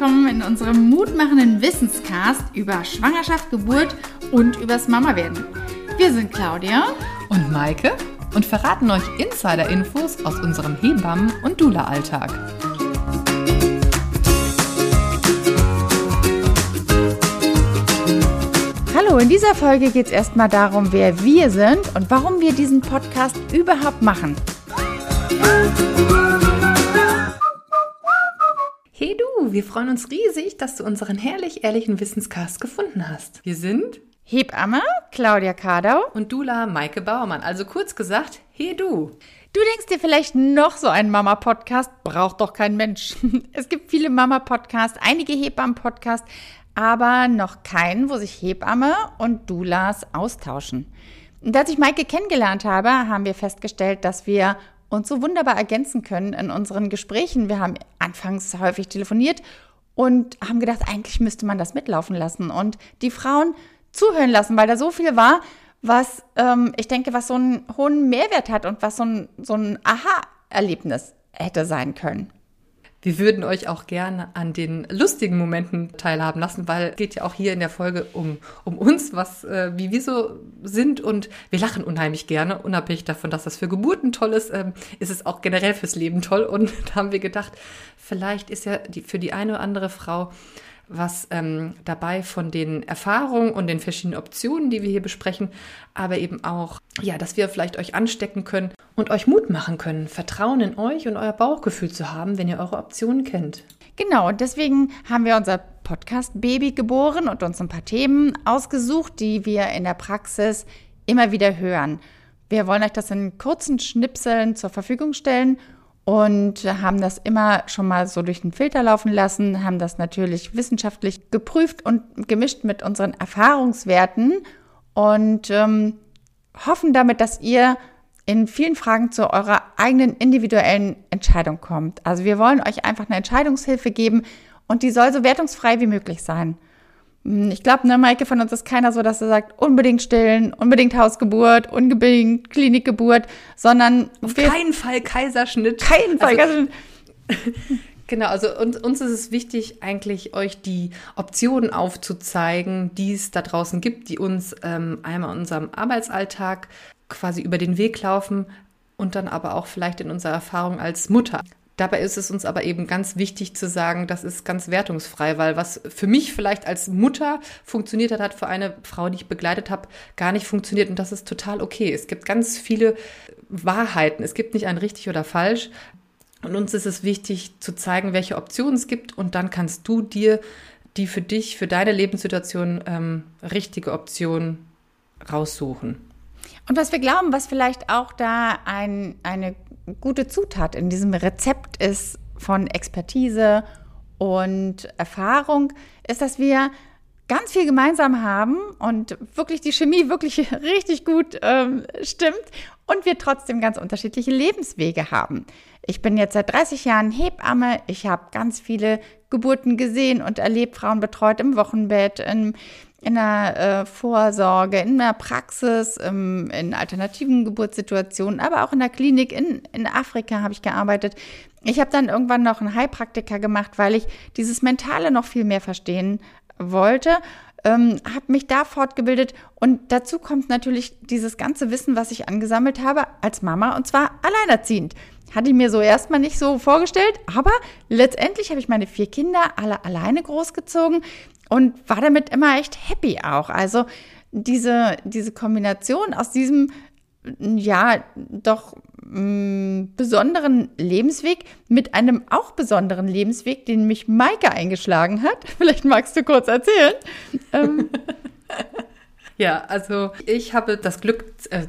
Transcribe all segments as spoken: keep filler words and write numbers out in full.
willkommen in unserem mutmachenden Wissenscast über Schwangerschaft, Geburt und übers Mama-Werden. Wir sind Klaudia und Maike und verraten euch Insider-Infos aus unserem Hebammen- und Doula-Alltag. Hallo, in dieser Folge geht es erstmal darum, wer wir sind und warum wir diesen Podcast überhaupt machen. Hey du, wir freuen uns riesig, dass du unseren herrlich ehrlichen Wissenscast gefunden hast. Wir sind Hebamme Klaudia Kadau und Doula Maike Bauermann, also kurz gesagt, He Dou. Du denkst dir vielleicht noch so einen Mama-Podcast, braucht doch kein Mensch. Es gibt viele Mama-Podcasts, einige Hebammen-Podcasts, aber noch keinen, wo sich Hebamme und Doulas austauschen. Und als ich Maike kennengelernt habe, haben wir festgestellt, dass wir uns so wunderbar ergänzen können in unseren Gesprächen. Wir haben anfangs häufig telefoniert und haben gedacht, eigentlich müsste man das mitlaufen lassen und die Frauen zuhören lassen, weil da so viel war, was ähm, ich denke, was so einen hohen Mehrwert hat und was so ein, so ein Aha-Erlebnis hätte sein können. Wir würden euch auch gerne an den lustigen Momenten teilhaben lassen, weil es geht ja auch hier in der Folge um, um uns, was, äh, wie wir so sind, und wir lachen unheimlich gerne, unabhängig davon, dass das für Geburten toll ist, ähm, ist es auch generell fürs Leben toll, und da haben wir gedacht, vielleicht ist ja die, für die eine oder andere Frau was ähm, dabei von den Erfahrungen und den verschiedenen Optionen, die wir hier besprechen, aber eben auch, ja, dass wir vielleicht euch anstecken können und euch Mut machen können, Vertrauen in euch und euer Bauchgefühl zu haben, wenn ihr eure Optionen kennt. Genau, und deswegen haben wir unser Podcast-Baby geboren und uns ein paar Themen ausgesucht, die wir in der Praxis immer wieder hören. Wir wollen euch das in kurzen Schnipseln zur Verfügung stellen und haben das immer schon mal so durch den Filter laufen lassen, haben das natürlich wissenschaftlich geprüft und gemischt mit unseren Erfahrungswerten und ähm, hoffen damit, dass ihr in vielen Fragen zu eurer eigenen individuellen Entscheidung kommt. Also wir wollen euch einfach eine Entscheidungshilfe geben und die soll so wertungsfrei wie möglich sein. Ich glaube, ne, Maike, von uns ist keiner so, dass er sagt, unbedingt stillen, unbedingt Hausgeburt, unbedingt Klinikgeburt, sondern auf keinen Fall Kaiserschnitt. Keinen Fall Kaiserschnitt. Also, genau, also uns, uns ist es wichtig, eigentlich euch die Optionen aufzuzeigen, die es da draußen gibt, die uns ähm, einmal in unserem Arbeitsalltag quasi über den Weg laufen und dann aber auch vielleicht in unserer Erfahrung als Mutter. Dabei ist es uns aber eben ganz wichtig zu sagen, das ist ganz wertungsfrei, weil was für mich vielleicht als Mutter funktioniert hat, hat für eine Frau, die ich begleitet habe, gar nicht funktioniert, und das ist total okay. Es gibt ganz viele Wahrheiten, es gibt nicht ein richtig oder falsch, und uns ist es wichtig zu zeigen, welche Optionen es gibt, und dann kannst du dir die für dich, für deine Lebenssituation ähm, richtige Option raussuchen. Und was wir glauben, was vielleicht auch da ein, eine gute Zutat in diesem Rezept ist von Expertise und Erfahrung, ist, dass wir ganz viel gemeinsam haben und wirklich die Chemie wirklich richtig gut ähm, stimmt und wir trotzdem ganz unterschiedliche Lebenswege haben. Ich bin jetzt seit dreißig Jahren Hebamme, ich habe ganz viele Geburten gesehen und erlebt, Frauen betreut im Wochenbett, in, in der äh, Vorsorge, in der Praxis, im, in alternativen Geburtssituationen, aber auch in der Klinik, in, in Afrika habe ich gearbeitet. Ich habe dann irgendwann noch einen Heilpraktiker gemacht, weil ich dieses Mentale noch viel mehr verstehen wollte, ähm, habe mich da fortgebildet, und dazu kommt natürlich dieses ganze Wissen, was ich angesammelt habe als Mama, und zwar alleinerziehend. Hatte ich mir so erstmal nicht so vorgestellt, aber letztendlich habe ich meine vier Kinder alle alleine großgezogen und war damit immer echt happy auch. Also diese, diese Kombination aus diesem, ja, doch mh, besonderen Lebensweg mit einem auch besonderen Lebensweg, den mich Maike eingeschlagen hat. Vielleicht magst du kurz erzählen. ähm. Ja, also ich habe das Glück,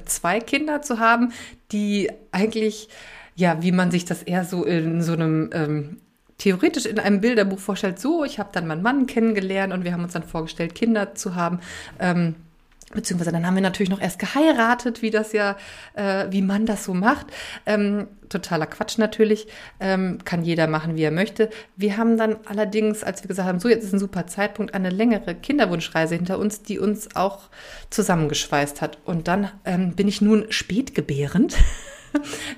zwei Kinder zu haben, die eigentlich, ja, wie man sich das eher so in so einem ähm, theoretisch in einem Bilderbuch vorstellt, so, ich habe dann meinen Mann kennengelernt und wir haben uns dann vorgestellt, Kinder zu haben, ähm, beziehungsweise dann haben wir natürlich noch erst geheiratet, wie das ja, äh, wie man das so macht, ähm, totaler Quatsch natürlich, ähm, kann jeder machen, wie er möchte. Wir haben dann allerdings, als wir gesagt haben, so, jetzt ist ein super Zeitpunkt, eine längere Kinderwunschreise hinter uns, die uns auch zusammengeschweißt hat, und dann ähm, bin ich nun spätgebärend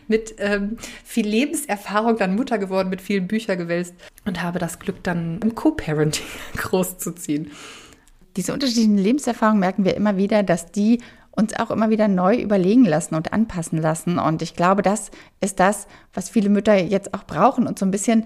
mit ähm, viel Lebenserfahrung dann Mutter geworden, mit vielen Büchern gewälzt und habe das Glück, dann im Co-Parenting großzuziehen. Diese unterschiedlichen Lebenserfahrungen merken wir immer wieder, dass die uns auch immer wieder neu überlegen lassen und anpassen lassen. Und ich glaube, das ist das, was viele Mütter jetzt auch brauchen und so ein bisschen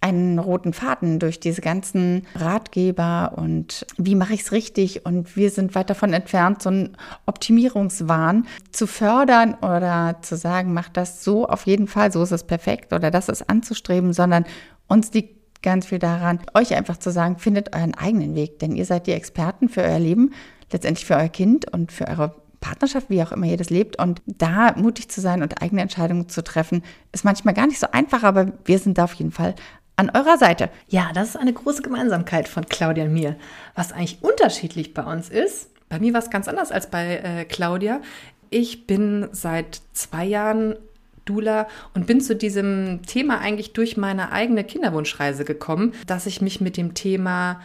einen roten Faden durch diese ganzen Ratgeber und wie mache ich es richtig und wir sind weit davon entfernt, so einen Optimierungswahn zu fördern oder zu sagen, mach das so auf jeden Fall, so ist es perfekt oder das ist anzustreben, sondern uns liegt ganz viel daran, euch einfach zu sagen, findet euren eigenen Weg, denn ihr seid die Experten für euer Leben, letztendlich für euer Kind und für eure Partnerschaft, wie auch immer ihr das lebt. Und da mutig zu sein und eigene Entscheidungen zu treffen, ist manchmal gar nicht so einfach, aber wir sind da auf jeden Fall an eurer Seite. Ja, das ist eine große Gemeinsamkeit von Klaudia und mir. Was eigentlich unterschiedlich bei uns ist, bei mir war es ganz anders als bei äh, Klaudia. Ich bin seit zwei Jahren Doula und bin zu diesem Thema eigentlich durch meine eigene Kinderwunschreise gekommen, dass ich mich mit dem Thema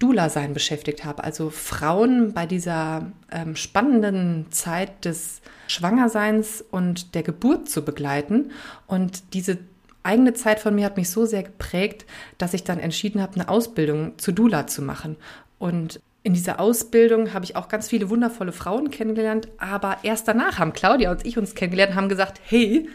Doula-Sein beschäftigt habe. Also Frauen bei dieser ähm, spannenden Zeit des Schwangerseins und der Geburt zu begleiten. Und diese eigene Zeit von mir hat mich so sehr geprägt, dass ich dann entschieden habe, eine Ausbildung zu Doula zu machen. Und in dieser Ausbildung habe ich auch ganz viele wundervolle Frauen kennengelernt, aber erst danach haben Klaudia und ich uns kennengelernt und haben gesagt, hey,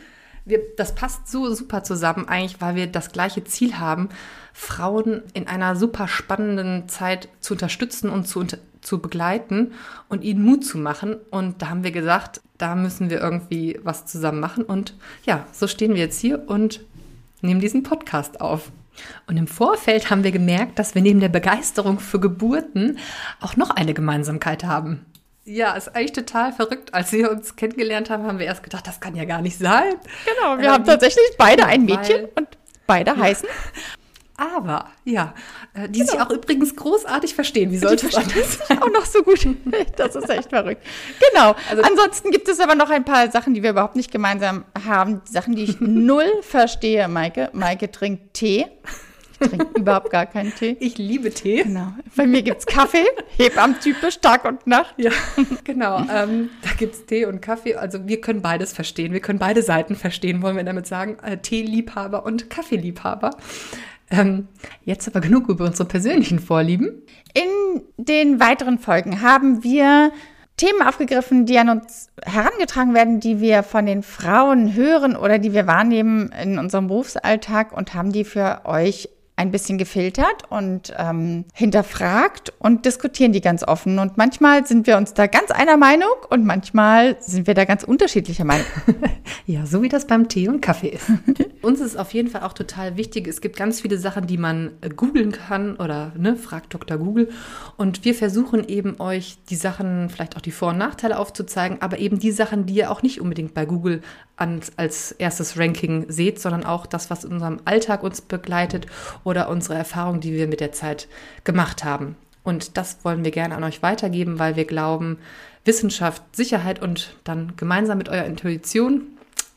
wir, das passt so super zusammen eigentlich, weil wir das gleiche Ziel haben, Frauen in einer super spannenden Zeit zu unterstützen und zu, zu begleiten und ihnen Mut zu machen. Und da haben wir gesagt, da müssen wir irgendwie was zusammen machen. Und ja, so stehen wir jetzt hier und nehmen diesen Podcast auf. Und im Vorfeld haben wir gemerkt, dass wir neben der Begeisterung für Geburten auch noch eine Gemeinsamkeit haben. Ja, ist eigentlich total verrückt. Als wir uns kennengelernt haben, haben wir erst gedacht, das kann ja gar nicht sein. Genau, wir ähm, haben tatsächlich beide ein Mädchen weil, und beide ja. heißen. Aber, ja, die genau. sich auch übrigens großartig verstehen. Wie sollte das anders sein? Auch noch so gut. Das ist echt verrückt. Genau. Also, ansonsten gibt es aber noch ein paar Sachen, die wir überhaupt nicht gemeinsam haben. Sachen, die ich null verstehe, Maike. Maike trinkt Tee. Ich trinke überhaupt gar keinen Tee. Ich liebe Tee. Genau. Bei mir gibt es Kaffee. Hebammentypisch, Tag und Nacht. Ja, genau. Ähm, da gibt es Tee und Kaffee. Also wir können beides verstehen. Wir können beide Seiten verstehen, wollen wir damit sagen. Äh, Teeliebhaber und Kaffeeliebhaber. Ähm, jetzt aber genug über unsere persönlichen Vorlieben. In den weiteren Folgen haben wir Themen aufgegriffen, die an uns herangetragen werden, die wir von den Frauen hören oder die wir wahrnehmen in unserem Berufsalltag und haben die für euch ein bisschen gefiltert und ähm, hinterfragt und diskutieren die ganz offen. Und manchmal sind wir uns da ganz einer Meinung und manchmal sind wir da ganz unterschiedlicher Meinung. Ja, so wie das beim Tee und Kaffee ist. Uns ist auf jeden Fall auch total wichtig, es gibt ganz viele Sachen, die man googeln kann oder ne, fragt Doktor Google. Und wir versuchen eben euch die Sachen, vielleicht auch die Vor- und Nachteile aufzuzeigen, aber eben die Sachen, die ihr auch nicht unbedingt bei Google als, als erstes Ranking seht, sondern auch das, was in unserem Alltag uns begleitet oder unsere Erfahrungen, die wir mit der Zeit gemacht haben. Und das wollen wir gerne an euch weitergeben, weil wir glauben, Wissenschaft, Sicherheit und dann gemeinsam mit eurer Intuition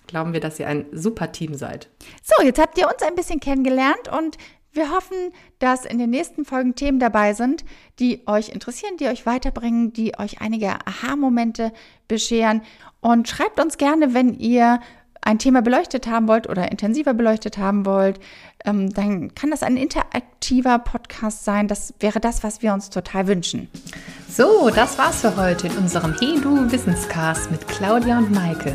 glauben wir, dass ihr ein super Team seid. So, jetzt habt ihr uns ein bisschen kennengelernt und wir hoffen, dass in den nächsten Folgen Themen dabei sind, die euch interessieren, die euch weiterbringen, die euch einige Aha-Momente bescheren. Und schreibt uns gerne, wenn ihr ein Thema beleuchtet haben wollt oder intensiver beleuchtet haben wollt, ähm, dann kann das ein interaktiver Podcast sein. Das wäre das, was wir uns total wünschen. So, das war's für heute in unserem He Dou WissensCast mit Klaudia und Maike.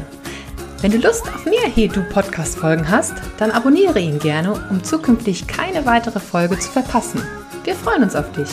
Wenn du Lust auf mehr He Dou Podcast Folgen hast, dann abonniere ihn gerne, um zukünftig keine weitere Folge zu verpassen. Wir freuen uns auf dich.